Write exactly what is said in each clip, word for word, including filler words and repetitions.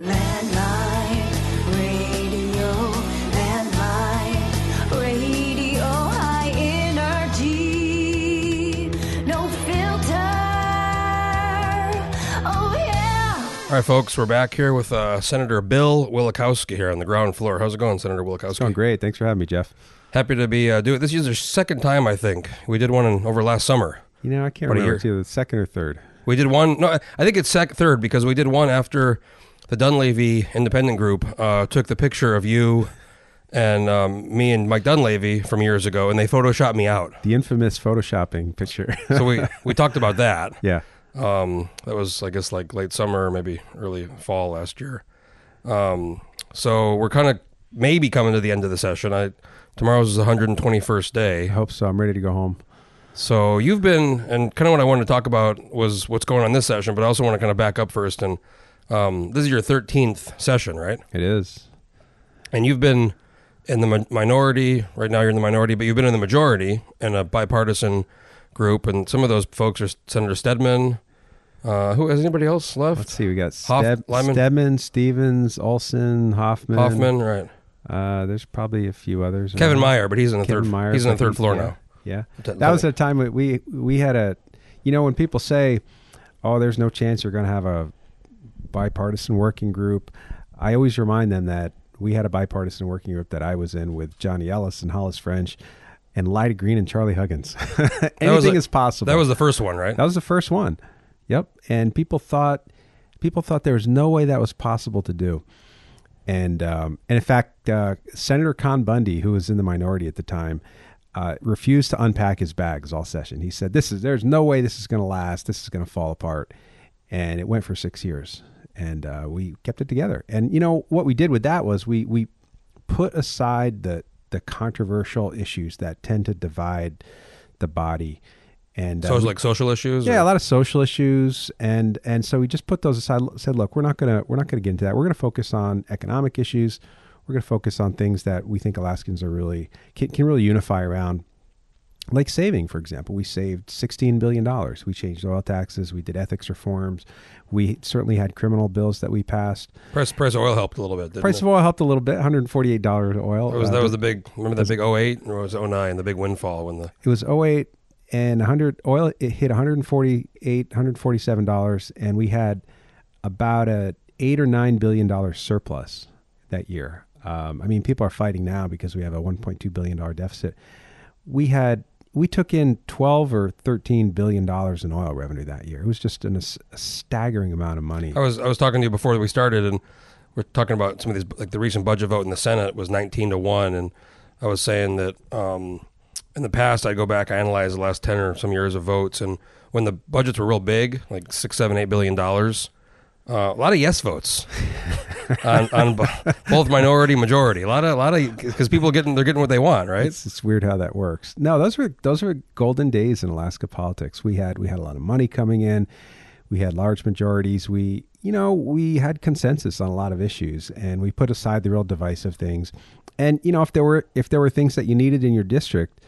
Landline Radio, Landline Radio, high energy, no filter, oh yeah. All right, folks, we're back here with uh, Senator Bill Wilkowski here on the ground floor. How's it going, Senator Wilkowski? It's going great. Thanks for having me, Jeff. Happy to be uh, doing it. This is our second time, I think. We did one in, over last summer. You know, I can't remember if it was the second or third. We did one. No, I think it's sec- third because we did one after the Dunleavy Independent Group uh, took the picture of you and um, me and Mike Dunleavy from years ago, and they photoshopped me out. The infamous photoshopping picture. So we, we talked about that. Yeah. Um, that was, I guess, like late summer, maybe early fall last year. Um, so we're kind of maybe coming to the end of the session. I tomorrow's the one hundred twenty-first day. I hope so. I'm ready to go home. So you've been, and kind of what I wanted to talk about was what's going on this session, but I also want to kind of back up first and Um, this is your thirteenth session, right? It is. And you've been in the mi- minority. Right now you're in the minority, but you've been in the majority in a bipartisan group. And some of those folks are Senator Stedman. Uh, who has anybody else left? Let's see. We got Hoff- Steb- Stedman, Stevens, Olsen, Hoffman. Hoffman, right. Uh, there's probably a few others. Kevin around. Meyer, but he's in the Kevin third Meyer, He's in the third floor yeah, now. Yeah. That, that was a time we, we, we had a, you know, when people say, oh, there's no chance you're going to have a bipartisan working group, I always remind them that we had a bipartisan working group that I was in with Johnny Ellis and Hollis French and Lyda Green and Charlie Huggins. Anything a, is possible. That was the first one, right? That was the first one. Yep. And people thought people thought there was no way that was possible to do. And um, and in fact, uh, Senator Con Bunde, who was in the minority at the time, uh, refused to unpack his bags all session. He said, "This is there's no way this is going to last. This is going to fall apart." And it went for six years. And uh, we kept it together. And, you know, what we did with that was we we put aside the the controversial issues that tend to divide the body. And so uh, it was like social issues? Yeah, or? A lot of social issues. And and so we just put those aside, said, look, we're not going to we're not going to get into that. We're going to focus on economic issues. We're going to focus on things that we think Alaskans are really can, can really unify around. Like saving, for example, we saved sixteen billion dollars. We changed oil taxes. We did ethics reforms. We certainly had criminal bills that we passed. Price, price of oil helped a little bit, didn't price it? Price of oil helped a little bit, one hundred forty-eight dollars oil. It was, uh, that was the big, remember that was, big oh eight or was it oh nine, the big windfall? When the It was oh eight and one hundred oil, it hit one hundred forty-eight dollars, one hundred forty-seven dollars, and we had about a eight or nine billion dollars surplus that year. Um, I mean, people are fighting now because we have a one point two billion dollars deficit. We had... We took in twelve or thirteen billion dollars in oil revenue that year. It was just an, a staggering amount of money. I was I was talking to you before we started, and we're talking about some of these, like the recent budget vote in the Senate was nineteen to one, and I was saying that um, in the past, I go back, I analyze the last ten or some years of votes, and when the budgets were real big, like six, seven, eight billion dollars, uh, a lot of yes votes on, on both minority, majority. A lot of, a lot of, because people getting, they're getting what they want, right? It's, it's weird how that works. No, those were those were golden days in Alaska politics. We had we had a lot of money coming in. We had large majorities. We, you know, we had consensus on a lot of issues, and we put aside the real divisive things. And you know, if there were if there were things that you needed in your district,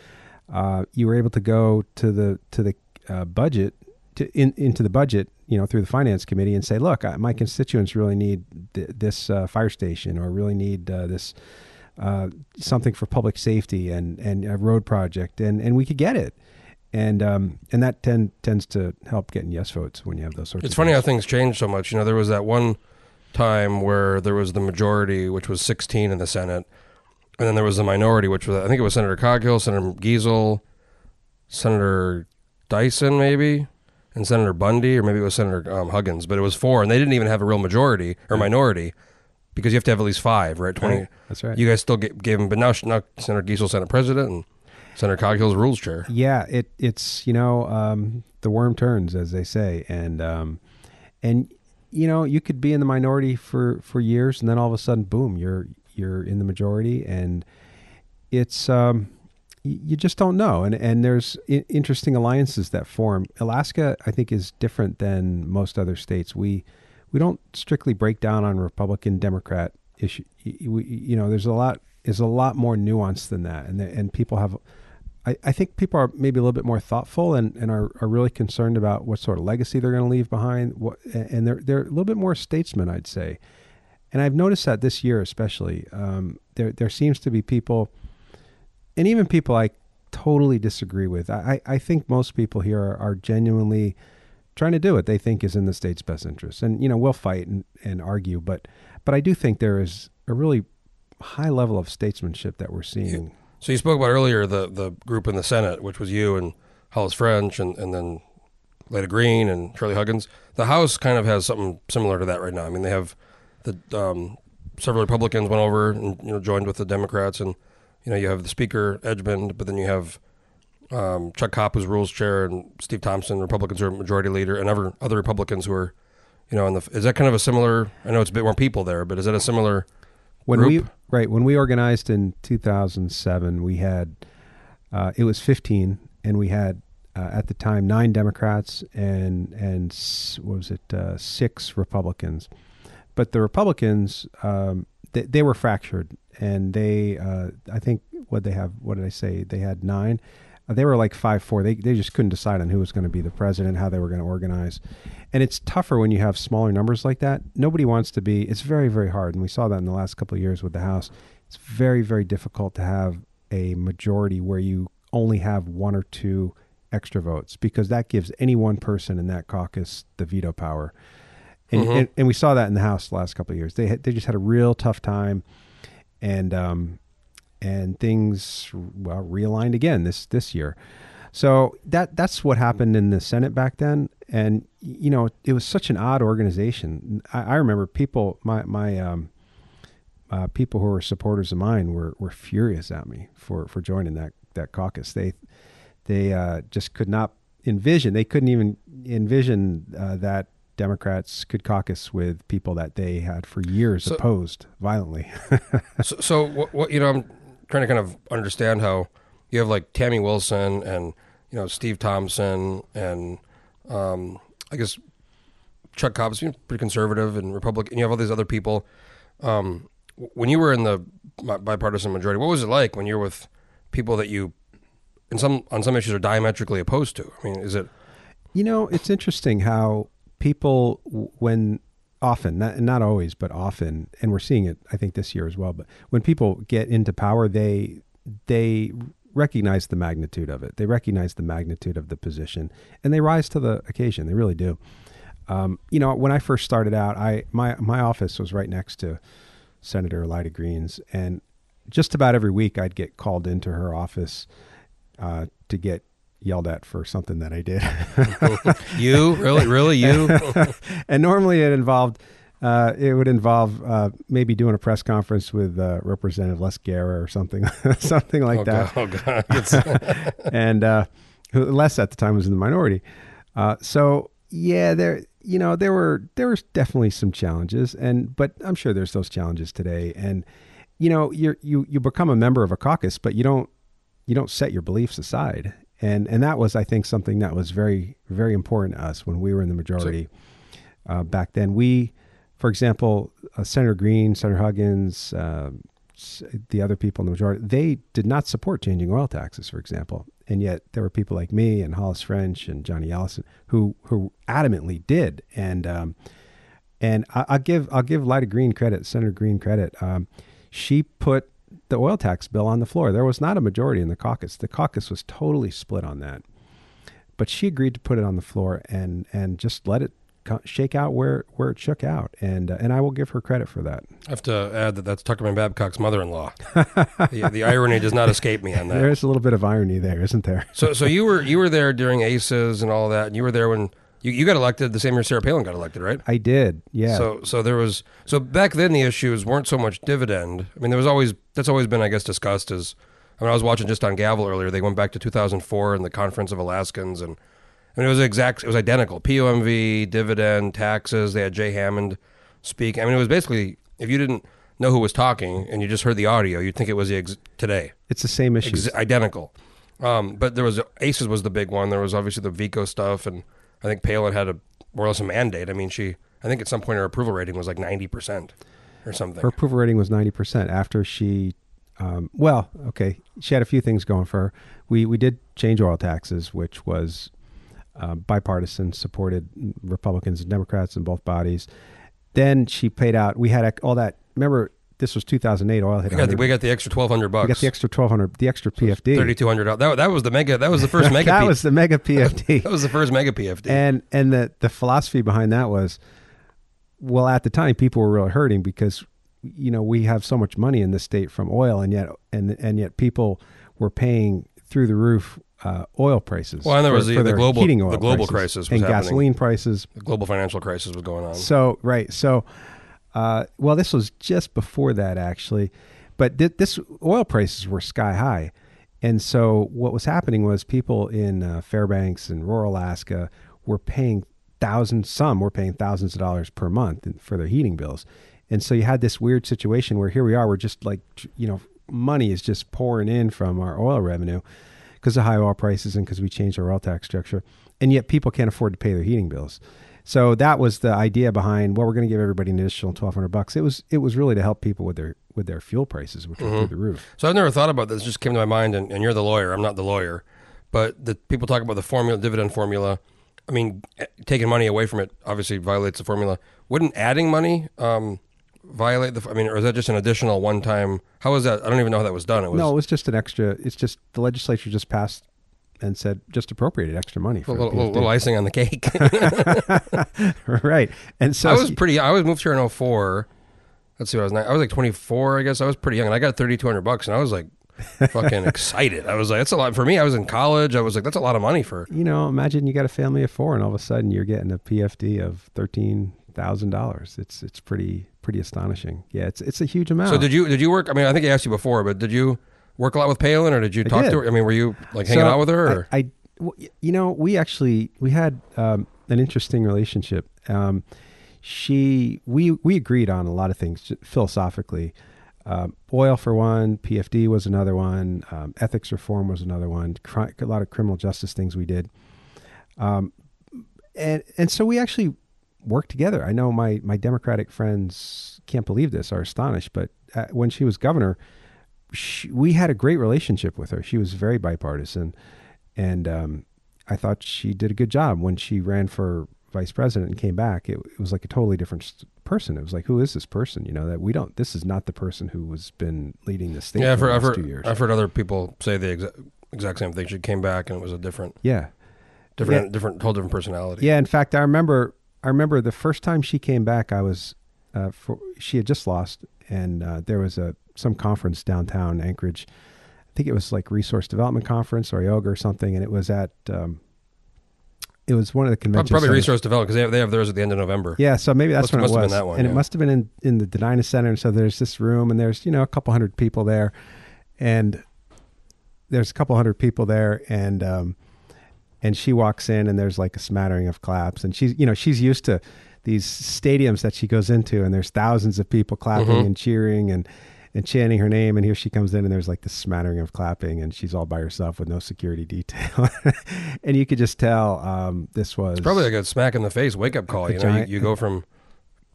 uh, you were able to go to the to the uh, budget to in, into the budget. You know, through the finance committee and say, look, I, my constituents really need th- this uh, fire station, or really need uh, this uh, something for public safety and, and a road project. And, and we could get it. And um, and that tend, tends to help getting yes votes when you have those sorts it's of things. It's funny how things change so much. You know, there was that one time where there was the majority, which was sixteen in the Senate. And then there was the minority, which was, I think it was Senator Coghill, Senator Giesel, Senator Dyson, maybe. And Senator Bunde, or maybe it was Senator um, Huggins, but it was four, and they didn't even have a real majority or minority, because you have to have at least five, right? Twenty. Right. That's right. You guys still get, gave them, but now, now Senator Giesel's Senate President and Senator Coghill's Rules Chair. Yeah, it it's you know um, the worm turns, as they say, and um, and you know you could be in the minority for, for years, and then all of a sudden, boom, you're you're in the majority, and it's. Um, You just don't know. And, and there's I- interesting alliances that form. Alaska, I think, is different than most other states. We we don't strictly break down on Republican, Democrat issue. We, you know, there's a lot is a lot more nuanced than that. And the, and people have, I, I think people are maybe a little bit more thoughtful and, and are, are really concerned about what sort of legacy they're going to leave behind. What, and they're, they're a little bit more statesmen, I'd say. And I've noticed that this year especially, um, there there seems to be people, and even people I totally disagree with. I, I think most people here are, are genuinely trying to do what they think is in the state's best interest. And, you know, we'll fight and, and argue, but but I do think there is a really high level of statesmanship that we're seeing. So you spoke about earlier the, the group in the Senate, which was you and Hollis French and, and then Lyda Green and Charlie Huggins. The House kind of has something similar to that right now. I mean, they have the um, several Republicans went over and, you know, joined with the Democrats, and, you know, you have the Speaker, Edgmond, but then you have um, Chuck Kopp, who's Rules Chair, and Steve Thompson, Republicans who are Majority Leader, and other, other Republicans who are, you know, in the, is that kind of a similar, I know it's a bit more people there, but is that a similar when group? We, right, when we organized in two thousand seven, we had, uh, it was fifteen, and we had, Uh, at the time, nine Democrats and and what was it, uh, six Republicans. But the Republicans, um, they, they were fractured, and they, uh, I think, what they have, what did I say? They had nine. Uh, they were like five four. They they just couldn't decide on who was going to be the president, how they were going to organize. And it's tougher when you have smaller numbers like that. Nobody wants to be. It's very very hard, and we saw that in the last couple of years with the House. It's very very difficult to have a majority where you only have one or two extra votes, because that gives any one person in that caucus the veto power. And mm-hmm. and, and we saw that in the House the last couple of years. They had, they just had a real tough time, and um, and things well realigned again this this year. So that that's what happened in the Senate back then. And you know, it was such an odd organization. I, I remember people, my my um, uh, people who were supporters of mine were were furious at me for for joining that that caucus. They. They uh, just could not envision, they couldn't even envision uh, that Democrats could caucus with people that they had for years so, opposed violently. so, so what, what, you know, I'm trying to kind of understand how you have like Tammy Wilson and, you know, Steve Thompson and um, I guess Chuck Cobb is, you know, pretty conservative and Republican, and you have all these other people. Um, when you were in the bipartisan majority, what was it like when you were with people that you, and some on some issues are diametrically opposed to? I mean, is it? You know, it's interesting how people, when often, not, not always, but often, and we're seeing it, I think, this year as well. But when people get into power, they they recognize the magnitude of it. They recognize the magnitude of the position, and they rise to the occasion. They really do. Um, you know, when I first started out, I my my office was right next to Senator Lyda Green's, and just about every week I'd get called into her office. Uh, to get yelled at for something that I did. You? Really? Really? You? And normally it involved, uh, it would involve uh, maybe doing a press conference with uh, Representative Les Guerra or something, something like oh, that. God. Oh, God. And uh, Les at the time was in the minority. Uh, so yeah, there, you know, there were, there was definitely some challenges, and, but I'm sure there's those challenges today. And, you know, you're, you, you become a member of a caucus, but you don't, you don't set your beliefs aside. And, and that was, I think, something that was very, very important to us when we were in the majority. Sure. Uh, back then we, for example, uh, Senator Green, Senator Huggins, uh, the other people in the majority, they did not support changing oil taxes, for example. And yet there were people like me and Hollis French and Johnny Ellis who, who adamantly did. And, um, and I, I'll give, I'll give Lyda Green credit, Senator Green credit. Um, she put the oil tax bill on the floor. There was not a majority in the caucus. The caucus was totally split on that, but she agreed to put it on the floor and, and just let it shake out where, where it shook out. And, uh, and I will give her credit for that. I have to add that that's Tuckerman Babcock's mother-in-law. the, the irony does not escape me on that. There's a little bit of irony there, isn't there? so, so you were, you were there during ACES and all that, and you were there when you, you got elected the same year Sarah Palin got elected, right? I did. Yeah. So, so there was, so back then the issues weren't so much dividend. I mean, there was always, that's always been, I guess, discussed as, I mean, I was watching just on Gavel earlier. They went back to two thousand four and the Conference of Alaskans. And I mean, it was exact, it was identical. P O M V, dividend, taxes. They had Jay Hammond speak. I mean, it was basically, if you didn't know who was talking and you just heard the audio, you'd think it was the ex- today. It's the same issue. Ex- identical. Um, but there was, ACES was the big one. There was obviously the Veco stuff, and I think Palin had a more or less a mandate. I mean, she, I think at some point her approval rating was like ninety percent or something. Her approval rating was ninety percent after she, um, well, okay, she had a few things going for her. We we did change oil taxes, which was uh, bipartisan, supported Republicans and Democrats in both bodies. Then she paid out. We had all that. Remember, this was two thousand eight. Oil hit. We got, the, we got the extra twelve hundred bucks. We got the extra twelve hundred. The extra P F D. thirty-two hundred dollars. That, that was the mega. That was the first mega. that P- was the mega P F D. That was the first mega P F D. And and the the philosophy behind that was, well, at the time, people were really hurting because, you know, we have so much money in this state from oil, and yet and and yet people were paying through the roof. Uh, oil prices. Well, and there was for, the, for the global, heating oil the global prices, crisis was and happening. Gasoline prices. The global financial crisis was going on. So right, so uh, well, this was just before that actually, but th- this oil prices were sky high, and so what was happening was people in uh, Fairbanks and rural Alaska were paying thousands. Some were paying thousands of dollars per month for their heating bills, and so you had this weird situation where here we are, we're just like, you know, money is just pouring in from our oil revenue. Because of high oil prices and because we changed our oil tax structure, and yet people can't afford to pay their heating bills. So that was the idea behind, well, we're going to give everybody an additional twelve hundred bucks. It was it was really to help people with their with their fuel prices, which mm-hmm. were through the roof. So I've never thought about this; it just came to my mind. And, and you're the lawyer; I'm not the lawyer, but the people talk about the formula, dividend formula. I mean, taking money away from it obviously violates the formula. Wouldn't adding money um, violate the? I mean, or is that just an additional one-time? How was that? I don't even know how that was done. It was, no, it was just an extra. It's just the legislature just passed and said just appropriated extra money for a little, little, little icing on the cake, right? And so I was pretty. I was moved here in oh four. Let's see, I was I was like twenty-four, I guess. I was pretty young, and I got thirty-two hundred bucks, and I was like fucking excited. I was like, that's a lot for me. I was in college. I was like, that's a lot of money for, you know. Imagine you got a family of four, and all of a sudden you're getting a P F D of thirteen. Thousand dollars. It's it's pretty pretty astonishing. Yeah, it's it's a huge amount. So did you did you work? I mean, I think I asked you before, but did you work a lot with Palin, or did you talk to her? I mean, were you like hanging so out with her? Or? I, I, you know, we actually we had um, an interesting relationship. Um, she we we agreed on a lot of things philosophically. Um, oil for one, P F D was another one. Um, ethics reform was another one. Cri- a lot of criminal justice things we did. Um, and and so we actually. Work together. I know my, my Democratic friends can't believe this, are astonished, but uh, when she was governor, she, we had a great relationship with her. She was very bipartisan, and um, I thought she did a good job. When she ran for vice president and came back, it, it was like a totally different person. It was like, who is this person? You know, that we don't, this is not the person who has been leading the state yeah, for the last two years. I've heard other people say the exa- exact same thing. She came back and it was a different, yeah, different, yeah. different, whole different personality. Yeah. In fact, I remember I remember the first time she came back, I was, uh, for, she had just lost, and uh, there was a some conference downtown Anchorage. I think it was like Resource Development Conference or yoga or something, and it was at, um, it was one of the conventions. Probably centers. Resource Development, because they have, they have theirs at the end of November. Yeah, so maybe that's must, when it must was. Have been that one, and yeah. It must have been in, in the Denina Center, and so there's this room, and there's, you know, a couple hundred people there, and there's a couple hundred people there, and... Um, And she walks in, and there's like a smattering of claps. And she's, you know, she's used to these stadiums that she goes into, and there's thousands of people clapping mm-hmm. and cheering and, and chanting her name. And here she comes in, and there's like this smattering of clapping, and she's all by herself with no security detail. And you could just tell um, this was... It's probably like a smack in the face wake-up call. You know, giant, you, you go from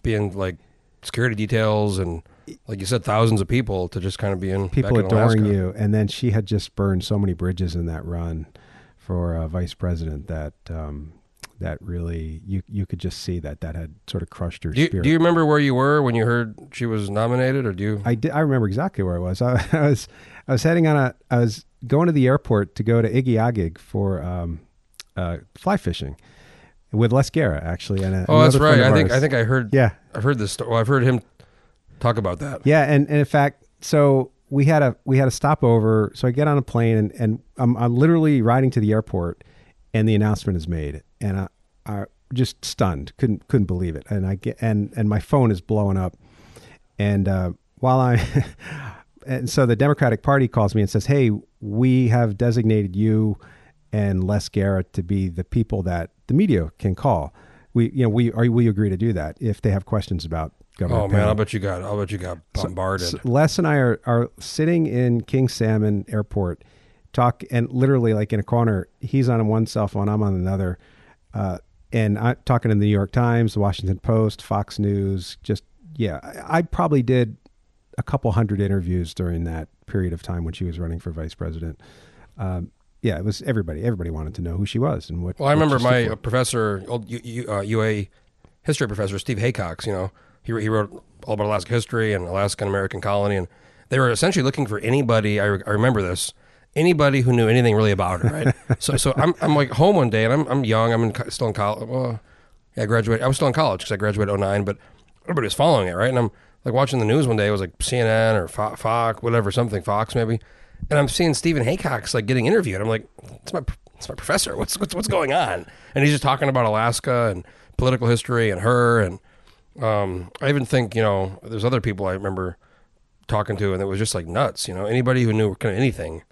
being like security details and... Like you said, thousands of people to just kind of being people adoring you. And then she had just burned so many bridges in that run for a vice president that um, that really, you you could just see that that had sort of crushed her do you, spirit. Do you remember where you were when you heard she was nominated, or do you? I, did, I remember exactly where I was. I, I was I was heading on a, I was going to the airport to go to Igiugig for um, uh, fly fishing with Les Guerra, actually. And a, oh, that's right. I think, I think I heard, yeah. I've heard this, well, I've heard him talk about that. Yeah. And, and in fact, so we had a we had a stopover, so I get on a plane, and, and I'm, I'm literally riding to the airport, and the announcement is made, and I, I just stunned, couldn't couldn't believe it, and I get and and my phone is blowing up, and uh, while I, and so the Democratic Party calls me and says, hey, we have designated you and Les Guerra to be the people that the media can call. We you know we are we agree to do that if they have questions about. Governor oh Palin. Man, I bet you got, I bet you got bombarded. So, so Les and I are, are sitting in King Salmon Airport, talk and literally like in a corner, he's on one cell phone, I'm on another, uh, and I'm talking to the New York Times, the Washington Post, Fox News. Just yeah, I, I probably did a couple hundred interviews during that period of time when she was running for vice president. Um, yeah, it was everybody. Everybody wanted to know who she was and what. Well, I what remember my professor, old U A. history professor, Steve Haycox, you know, he, he wrote all about Alaska history and Alaskan American colony, and they were essentially looking for anybody, I, re- I remember this, anybody who knew anything really about it, right? so so I'm I'm like home one day, and I'm I'm young, I'm in, still in college, well, yeah, I graduated, I was still in college because I graduated oh nine, but everybody was following it, right? And I'm like watching the news one day, it was like C N N or Fo- Fox, whatever, something, Fox maybe, and I'm seeing Stephen Haycox like getting interviewed. I'm like, it's my it's my professor. What's what's what's going on? And he's just talking about Alaska and political history and her. And um, I even think, you know, there's other people I remember talking to, and it was just like nuts. You know, anybody who knew kind of anything.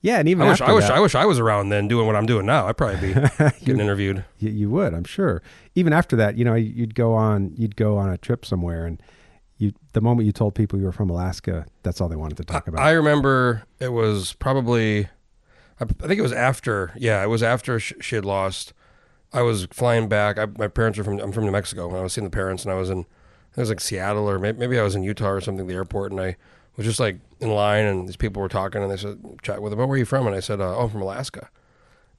Yeah, and even I wish after I wish that, I wish I was around then doing what I'm doing now. I'd probably be getting you, interviewed. You, you would, I'm sure. Even after that, you know, you'd go on you'd go on a trip somewhere, and you the moment you told people you were from Alaska, that's all they wanted to talk about. I, I remember it was probably, I, I think it was after. Yeah, it was after sh- she had lost. I was flying back. I, my parents are from. I'm from New Mexico. When I was seeing the parents, and I was in, I was like Seattle or maybe, maybe I was in Utah or something. The airport, and I was just like in line, and these people were talking, and they said, chat with them, oh, where are you from? And I said, uh, oh, I'm from Alaska.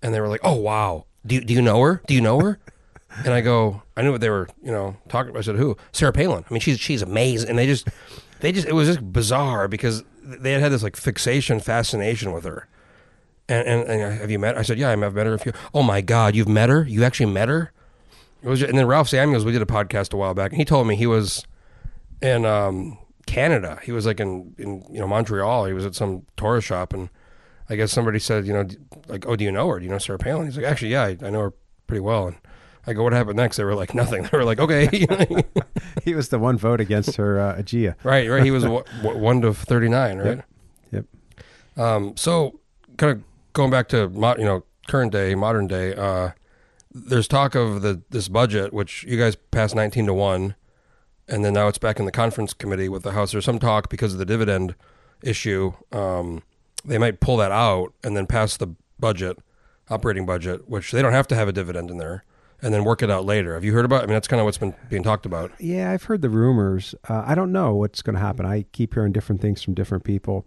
And they were like, oh, wow. Do you, do you know her? Do you know her? And I go, I knew what they were, you know, talking about. I said, who? Sarah Palin. I mean, she's she's amazing. And they just, they just, it was just bizarre because they had had this like fixation, fascination with her. And, and, and have you met her? I said, yeah, I've met her a few. Oh my God, you've met her? You actually met her? It was just, and then Ralph Samuels, we did a podcast a while back, and he told me he was in, um, Canada. He was like in, in you know Montreal. He was at some tourist shop, and I guess somebody said, you know, like, oh, do you know her? Do you know Sarah Palin? He's like, actually, yeah, I, I know her pretty well. And I go, what happened next? They were like, nothing. They were like, okay. He was the one vote against her uh, Aegea. Right, right. He was w- w- one to thirty-nine, right? Yep. Yep. Um, so kind of going back to mo- you know current day, modern day. Uh, there's talk of the this budget, which you guys passed nineteen to one. And then now it's back in the conference committee with the House. There's some talk because of the dividend issue. Um, they might pull that out and then pass the budget, operating budget, which they don't have to have a dividend in there, and then work it out later. Have you heard about it? I mean, that's kind of what's been being talked about. Yeah, I've heard the rumors. Uh, I don't know what's going to happen. I keep hearing different things from different people.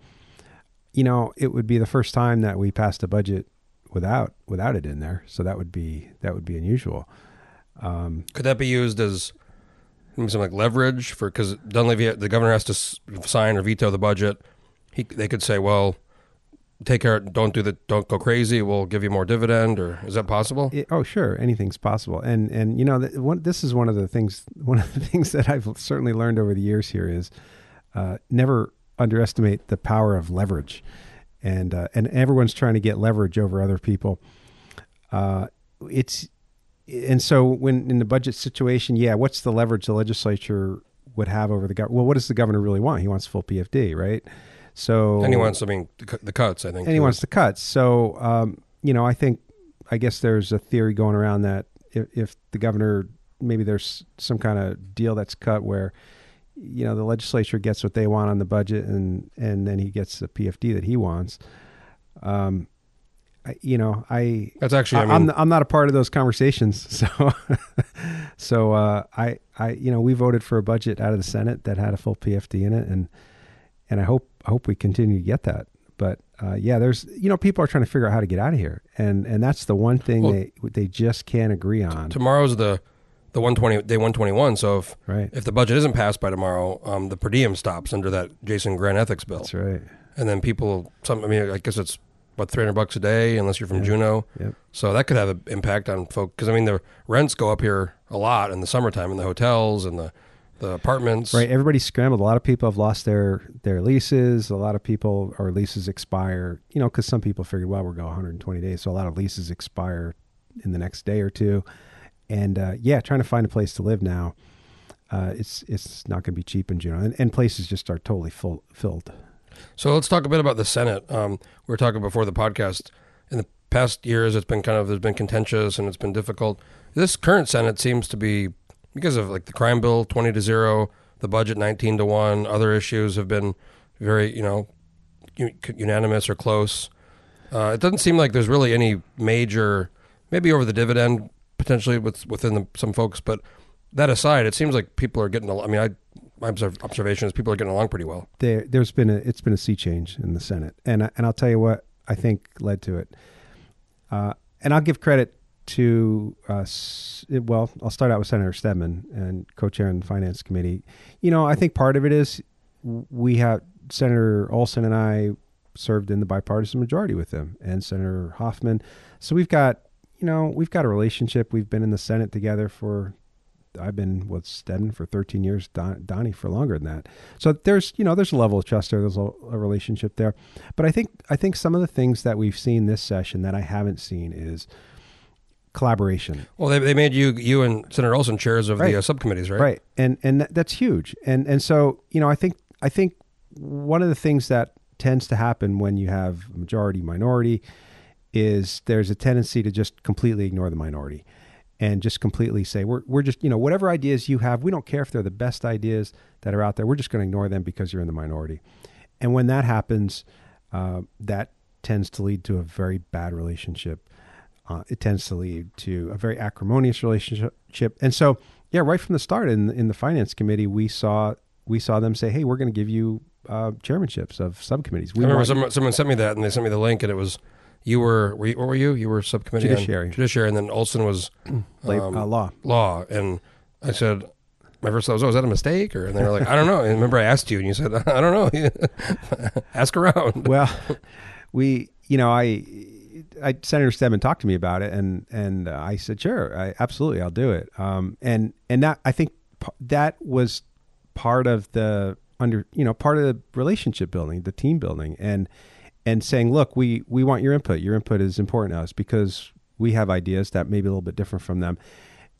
You know, it would be the first time that we passed a budget without without it in there. So that would be that would be unusual. Um, Could that be used as some like leverage for, because Dunleavy, the governor, has to s- sign or veto the budget. He they could say, well, take care, don't do the, don't go crazy. We'll give you more dividend, or is that possible? It, oh, sure, anything's possible. And and you know, th- one, this is one of the things. One of the things that I've certainly learned over the years here is uh, never underestimate the power of leverage. And uh, and everyone's trying to get leverage over other people. Uh, it's. And so when in the budget situation, yeah, what's the leverage the legislature would have over the government? Well, what does the governor really want? He wants full P F D, right? So and he wants, I mean, the cuts, I think. And he wants the cuts. So, um, you know, I think, I guess there's a theory going around that if, if the governor, maybe there's some kind of deal that's cut where, you know, the legislature gets what they want on the budget, and, and then he gets the P F D that he wants. Um You know, I, that's actually, I mean, I'm, I'm not a part of those conversations. So, so, uh, I, I, you know, we voted for a budget out of the Senate that had a full P F D in it. And, and I hope, I hope we continue to get that. But, uh, yeah, there's, you know, people are trying to figure out how to get out of here. And, and that's the one thing well, they, they just can't agree on. T- tomorrow's the, the one twenty day one twenty-one. So if, right. if the budget isn't passed by tomorrow, um, the per diem stops under that Jason Grant ethics bill. That's right. And then people, some, I mean, I guess it's, about three hundred bucks a day, unless you're from yeah. Juneau. Yep. So that could have an impact on folks. Because, I mean, the rents go up here a lot in the summertime in the hotels and the, the apartments. Right. Everybody's scrambled. A lot of people have lost their, their leases. A lot of people, or leases expire, you know, because some people figured, well, we'll go one hundred twenty days. So a lot of leases expire in the next day or two. And, uh, yeah, trying to find a place to live now, uh, it's it's not going to be cheap in Juneau. And, and places just are totally full, filled. So let's talk a bit about the Senate. Um, we were talking before the podcast. In the past years, it's been kind of, there's been contentious and it's been difficult. This current Senate seems to be, because of like the crime bill, twenty to zero, the budget, nineteen to one, other issues have been very, you know, unanimous or close. Uh, it doesn't seem like there's really any major, maybe over the dividend, potentially with, within the, some folks, but that aside, it seems like people are getting, I mean, I, my observation is people are getting along pretty well. There, there's been a it's been a sea change in the Senate, and I, and I'll tell you what I think led to it. Uh, and I'll give credit to us. Uh, well, I'll start out with Senator Stedman and co-chairing the Finance Committee. You know, I think part of it is we have Senator Olsen and I served in the bipartisan majority with him and Senator Hoffman. So we've got, you know, we've got a relationship. We've been in the Senate together for, I've been with Stedman for thirteen years, Don, Donnie for longer than that. So there's, you know, there's a level of trust there. There's a, a relationship there. But I think, I think some of the things that we've seen this session that I haven't seen is collaboration. Well, they, they made you, you and Senator Olsen chairs of right. the uh, subcommittees, right? Right. And, and that, that's huge. And, and so, you know, I think, I think one of the things that tends to happen when you have majority minority is there's a tendency to just completely ignore the minority and just completely say, we're, we're just, you know, whatever ideas you have, we don't care if they're the best ideas that are out there. We're just going to ignore them because you're in the minority. And when that happens, uh, that tends to lead to a very bad relationship. Uh, it tends to lead to a very acrimonious relationship. And so, yeah, right from the start in, in the Finance Committee, we saw, we saw them say, hey, we're going to give you uh, chairmanships of subcommittees. We I remember someone, someone sent me that, and they sent me the link, and it was, you were, were you, what were you? You were subcommittee Judiciary. On Judiciary, and then Olsen was um, uh, law. Law. And I said, my first thought was, oh, is that a mistake? Or, and they were like, I don't know. And remember I asked you, and you said, I don't know. Ask around. Well, we, you know, I, I Senator Stedman talked to me about it, and, and uh, I said, sure, I, absolutely, I'll do it. Um, and, and that, I think p- that was part of the under, you know, part of the relationship building, the team building, and, and saying, look, we, we want your input. Your input is important to us because we have ideas that may be a little bit different from them.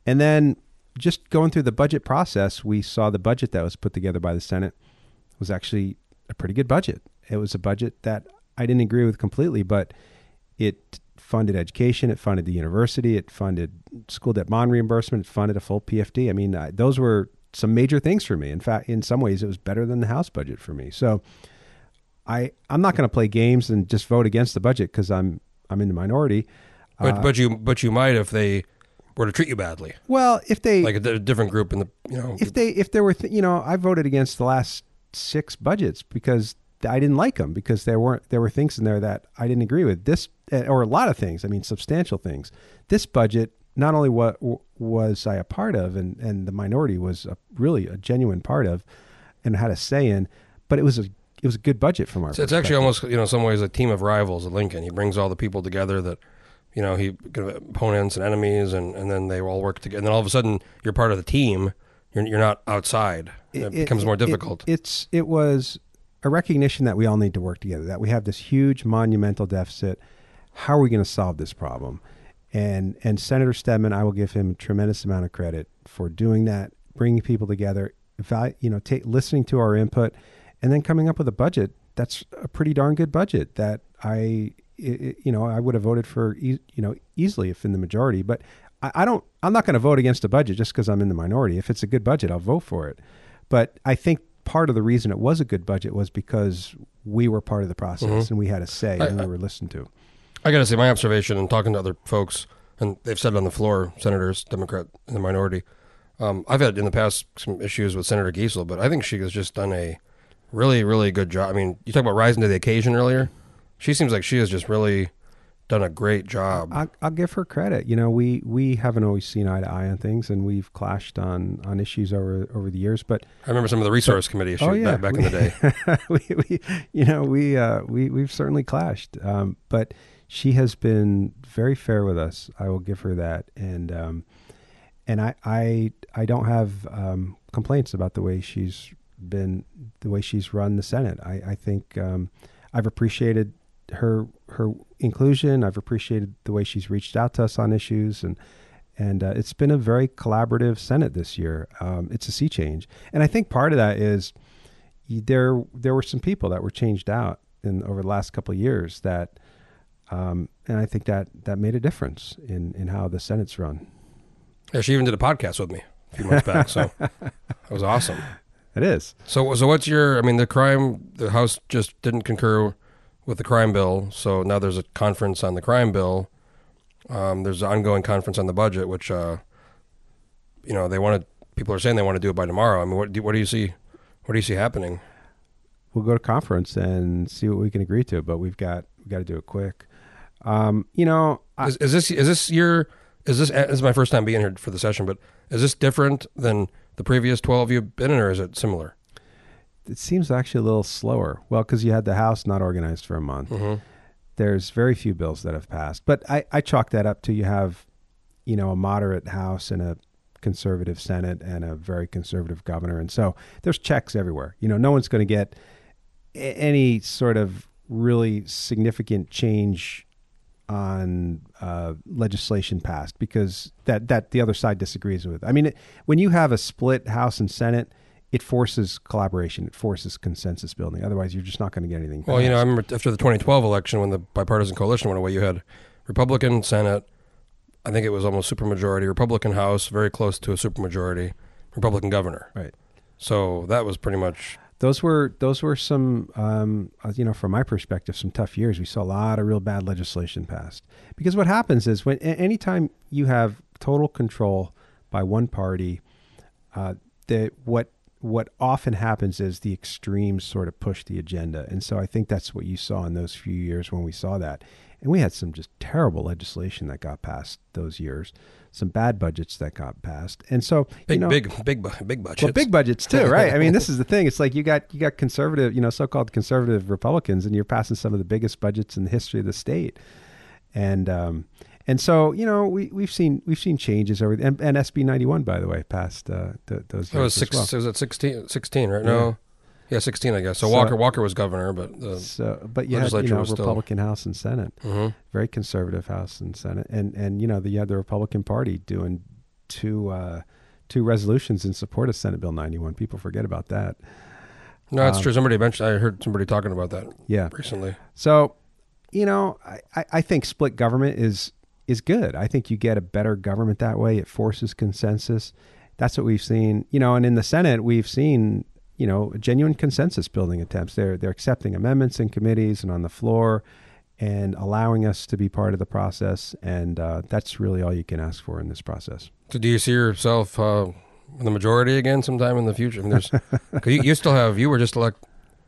And then just going through the budget process, we saw the budget that was put together by the Senate was actually a pretty good budget. It was a budget that I didn't agree with completely, but it funded education. It funded the university. It funded school debt bond reimbursement. It funded a full P F D. I mean, I, those were some major things for me. In fact, in some ways, it was better than the House budget for me. So I, I'm not going to play games and just vote against the budget because I'm I'm in the minority. Uh, but but you but you might if they were to treat you badly. Well, if they like a, a different group in the you know if they if there were th- you know I voted against the last six budgets because I didn't like them because there weren't there were things in there that I didn't agree with this or a lot of things. I mean, substantial things. This budget. Not only what was I a part of, and, and the minority was a, really a genuine part of, and had a say in, but it was a it was a good budget from our. So it's actually almost you know in some ways a team of rivals at Lincoln. He brings all the people together that, you know, he opponents and enemies, and, and then they all work together. And then all of a sudden you're part of the team. You're you're not outside. It, it becomes it, more difficult. It, it's it was a recognition that we all need to work together. That we have this huge monumental deficit. How are we going to solve this problem? And and Senator Stedman, I will give him a tremendous amount of credit for doing that, bringing people together, you know, t- listening to our input, and then coming up with a budget that's a pretty darn good budget that I, it, you know, I would have voted for, e- you know, easily if in the majority. But I, I don't, I'm not going to vote against a budget just because I'm in the minority. If it's a good budget, I'll vote for it. But I think part of the reason it was a good budget was because we were part of the process mm-hmm. and we had a say I, and we were listened to. I got to say, my observation and talking to other folks, and they've said it on the floor, senators, Democrat, and the minority, um, I've had in the past some issues with Senator Giesel, but I think she has just done a really, really good job. I mean, you talk about rising to the occasion earlier. She seems like she has just really done a great job. I, I'll give her credit. You know, we, we haven't always seen eye to eye on things, and we've clashed on, on issues over over the years. But I remember some of the resource but, committee issues oh, yeah. back, back in the day. we, we, you know, we uh, we we've certainly clashed, um, but. She has been very fair with us. I will give her that. And um, and I, I I don't have um, complaints about the way she's been, the way she's run the Senate. I, I think um, I've appreciated her her inclusion. I've appreciated the way she's reached out to us on issues. And, and uh, it's been a very collaborative Senate this year. Um, it's a sea change. And I think part of that is there there were some people that were changed out in over the last couple of years that... Um, and I think that, that made a difference in, in how the Senate's run. Yeah, she even did a podcast with me a few months back, so that was awesome. It is. So, so what's your? I mean, the crime. The House just didn't concur with the crime bill, so now there's a conference on the crime bill. Um, there's an ongoing conference on the budget, which uh, you know they want to. People are saying they want to do it by tomorrow. I mean, what do, what do you see? What do you see happening? We'll go to conference and see what we can agree to, but we've got we got to do it quick. Um, you know, I, is, is this, is this your, is this, this is my first time being here for the session, but is this different than the previous twelve you've been in, or is it similar? It seems actually a little slower. Well, because you had the House not organized for a month. Mm-hmm. There's very few bills that have passed. But I, I chalk that up to you have, you know, a moderate House and a conservative Senate and a very conservative governor. And so there's checks everywhere. You know, no one's going to get any sort of really significant change on uh, legislation passed because that, that the other side disagrees with. I mean, it, when you have a split House and Senate, it forces collaboration. It forces consensus building. Otherwise, you're just not going to get anything. Well, passed. You know, I remember after the twenty twelve election when the bipartisan coalition went away, you had Republican Senate. I think it was almost supermajority. Republican House, very close to a supermajority. Republican governor. Right. So that was pretty much. Those were those were some, um, you know, from my perspective, some tough years. We saw a lot of real bad legislation passed. Because what happens is when anytime you have total control by one party, uh, that what what often happens is the extremes sort of push the agenda. And so I think that's what you saw in those few years when we saw that. And we had some just terrible legislation that got passed those years, some bad budgets that got passed. And so, big, you know, big, big, big budgets, well, big budgets too, right? I mean, this is the thing. It's like, you got, you got conservative, you know, so-called conservative Republicans, and you're passing some of the biggest budgets in the history of the state. And, um, and so, you know, we, we've seen, we've seen changes over, and, and S B ninety-one, by the way, passed, uh, th- those. It was six, well. It was at sixteen, sixteen, right? Yeah. No. Yeah, sixteen, I guess. So, so Walker Walker was governor, but the so, but you had, you know, Republican still... House and Senate, mm-hmm. very conservative House and Senate, and and you know the you had the Republican Party doing two uh, two resolutions in support of Senate Bill ninety-one. People forget about that. No, that's um, true. Somebody mentioned. I heard somebody talking about that. Yeah. Recently. So, you know, I, I think split government is is good. I think you get a better government that way. It forces consensus. That's what we've seen. You know, and in the Senate, we've seen. You know, genuine consensus building attempts. They're they're accepting amendments in committees and on the floor and allowing us to be part of the process. And uh, that's really all you can ask for in this process. So do you see yourself uh, in the majority again sometime in the future? I mean, there's, cause you, you still have, you were just elect,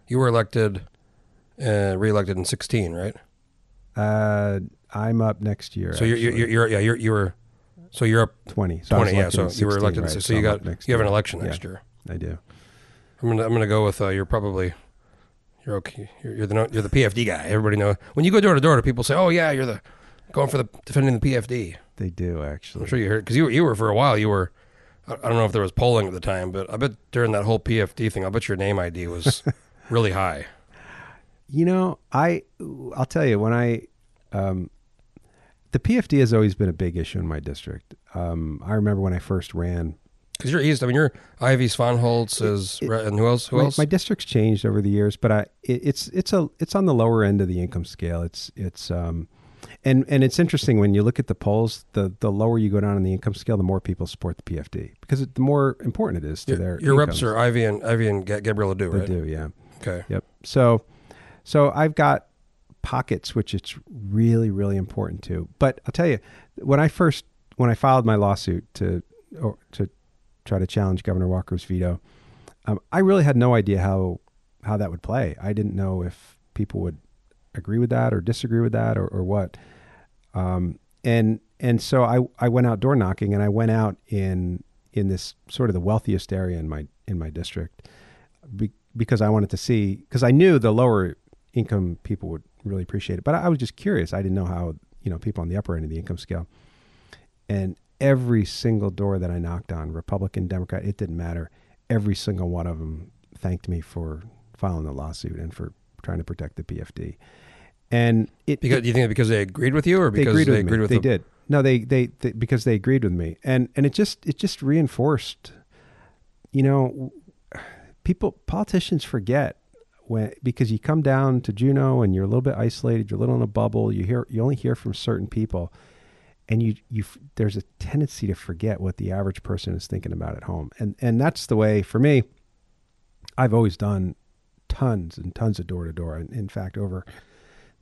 you were elected and reelected in sixteen, right? Uh, I'm up next year. So you're, you're, you're, yeah, you're, you were, so you're up twenty. So twenty, yeah. So sixteen, you were elected. Right, so, so you got, you have an election next yeah, year. I do. I'm gonna I'm gonna go with uh, you're probably you're okay you're, you're the you're the P F D guy. Everybody knows when you go door to door, do people say, "Oh yeah, you're the going for the defending the P F D." They do actually. I'm sure you heard because you were you were for a while. You were I don't know if there was polling at the time, but I bet during that whole P F D thing, I bet your name I D was really high. You know, I I'll tell you when I um, the P F D has always been a big issue in my district. Um, I remember when I first ran. Because you're East, I mean, you're Ivy Svonholtz is, it, and who else? Who my, else? My district's changed over the years, but I, it, it's it's a it's on the lower end of the income scale. It's it's um, and and it's interesting when you look at the polls. The the lower you go down on the income scale, the more people support the P F D because it, the more important it is to your, their. Your incomes. Reps are Ivy and Ivy and Gabriella do, right? They do, yeah. Okay. Yep. So, so I've got pockets which it's really really important to. But I'll tell you, when I first when I filed my lawsuit to or to. try to challenge Governor Walker's veto. Um, I really had no idea how how that would play. I didn't know if people would agree with that or disagree with that or, or what. Um, and and so I, I went out door knocking and I went out in in this sort of the wealthiest area in my in my district be, because I wanted to see because I knew the lower income people would really appreciate it. But I, I was just curious. I didn't know how you know people on the upper end of the income scale. And every single door that I knocked on, Republican, Democrat, it didn't matter. Every single one of them thanked me for filing the lawsuit and for trying to protect the P F D. And it because it, you think because they agreed with you, or because they agreed with they, agreed with they did no they, they they because they agreed with me, and and it just it just reinforced. You know, people politicians forget when because you come down to Juneau and you're a little bit isolated, you're a little in a bubble. You hear you only hear from certain people. And you, you, there's a tendency to forget what the average person is thinking about at home. And and that's the way, for me, I've always done tons and tons of door-to-door. And in fact, over,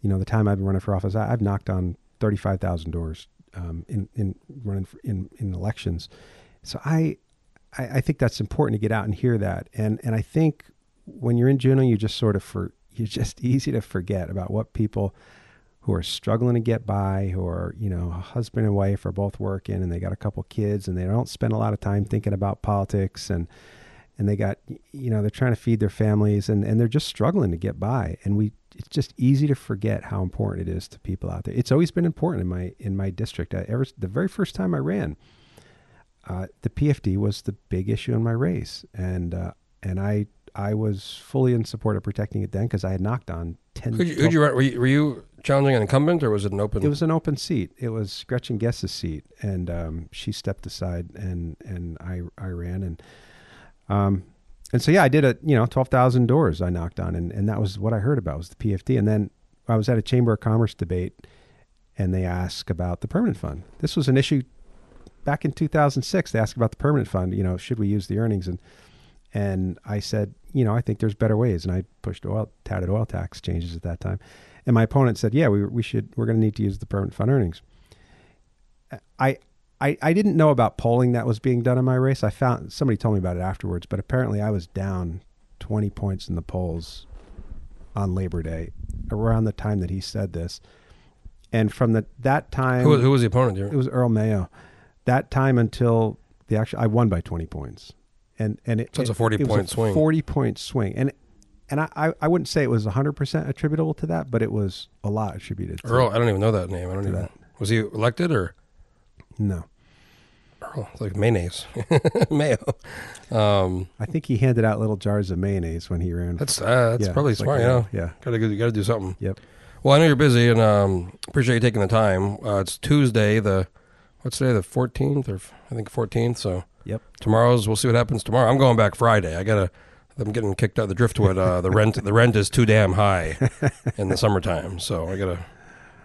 you know, the time I've been running for office, I, I've knocked on thirty-five thousand doors um, in, in running for, in, in elections. So I, I I think that's important to get out and hear that. And and I think when you're in Juneau, you just sort of, for, you're just easy to forget about what people who are struggling to get by, who are, you know, husband and wife are both working and they got a couple kids and they don't spend a lot of time thinking about politics, and and they got, you know, they're trying to feed their families, and, and they're just struggling to get by. And we, it's just easy to forget how important it is to people out there. It's always been important in my, in my district. I ever, the very first time I ran, uh, the P F D was the big issue in my race. And, uh, and I, I was fully in support of protecting it then, cause I had knocked on ten. Who'd you, who'd you, were, you, were you challenging an incumbent, or was it an open? It was an open seat. It was Gretchen Guest's seat. And, um, she stepped aside and, and I, I ran, and, um, and so, yeah, I did a, you know, twelve thousand doors I knocked on, and, and that was what I heard about, was the P F D. And then I was at a Chamber of Commerce debate and they asked about the permanent fund. This was an issue back in two thousand six. They asked about the permanent fund, you know, should we use the earnings? And, and I said, you know, I think there's better ways. And I pushed oil, touted oil tax changes at that time. And my opponent said, yeah, we, we should, we're going to need to use the permanent fund earnings. I, I, I didn't know about polling that was being done in my race. I found, somebody told me about it afterwards, but apparently I was down twenty points in the polls on Labor Day around the time that he said this. And from the, that time, who was, who was the opponent there? It was Earl Mayo. That time until the actual, I won by twenty points, and, and it, so it's it, a forty it point was a swing, forty point swing. And, and I, I wouldn't say it was a hundred percent attributable to that, but it was a lot attributed to Earl. I don't even know that name. I don't even know. Was he elected or? No. Oh, it's like mayonnaise. Mayo. Um, I think he handed out little jars of mayonnaise when he ran. That's uh, that's yeah, probably smart, like, you know? Yeah. Gotta, gotta do something. Yep. Well, I know you're busy, and um, appreciate you taking the time. Uh, it's Tuesday, the, what's today, the fourteenth, or I think fourteenth, so. Yep. Tomorrow's, we'll see what happens tomorrow. I'm going back Friday. I gotta, I'm getting kicked out of the driftwood. Uh, the rent the rent is too damn high in the summertime, so I gotta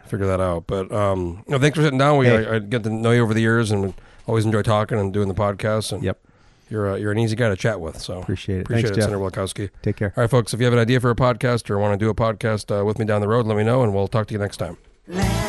figure that out. But um no, thanks for sitting down. We hey. I, I get to know you over the years, and always enjoy talking and doing the podcast. And yep, you're uh, you're an easy guy to chat with. So appreciate it. Appreciate thanks, it, Jeff. Senator Wilkowski. Take care. All right, folks. If you have an idea for a podcast or want to do a podcast uh, with me down the road, let me know, and we'll talk to you next time.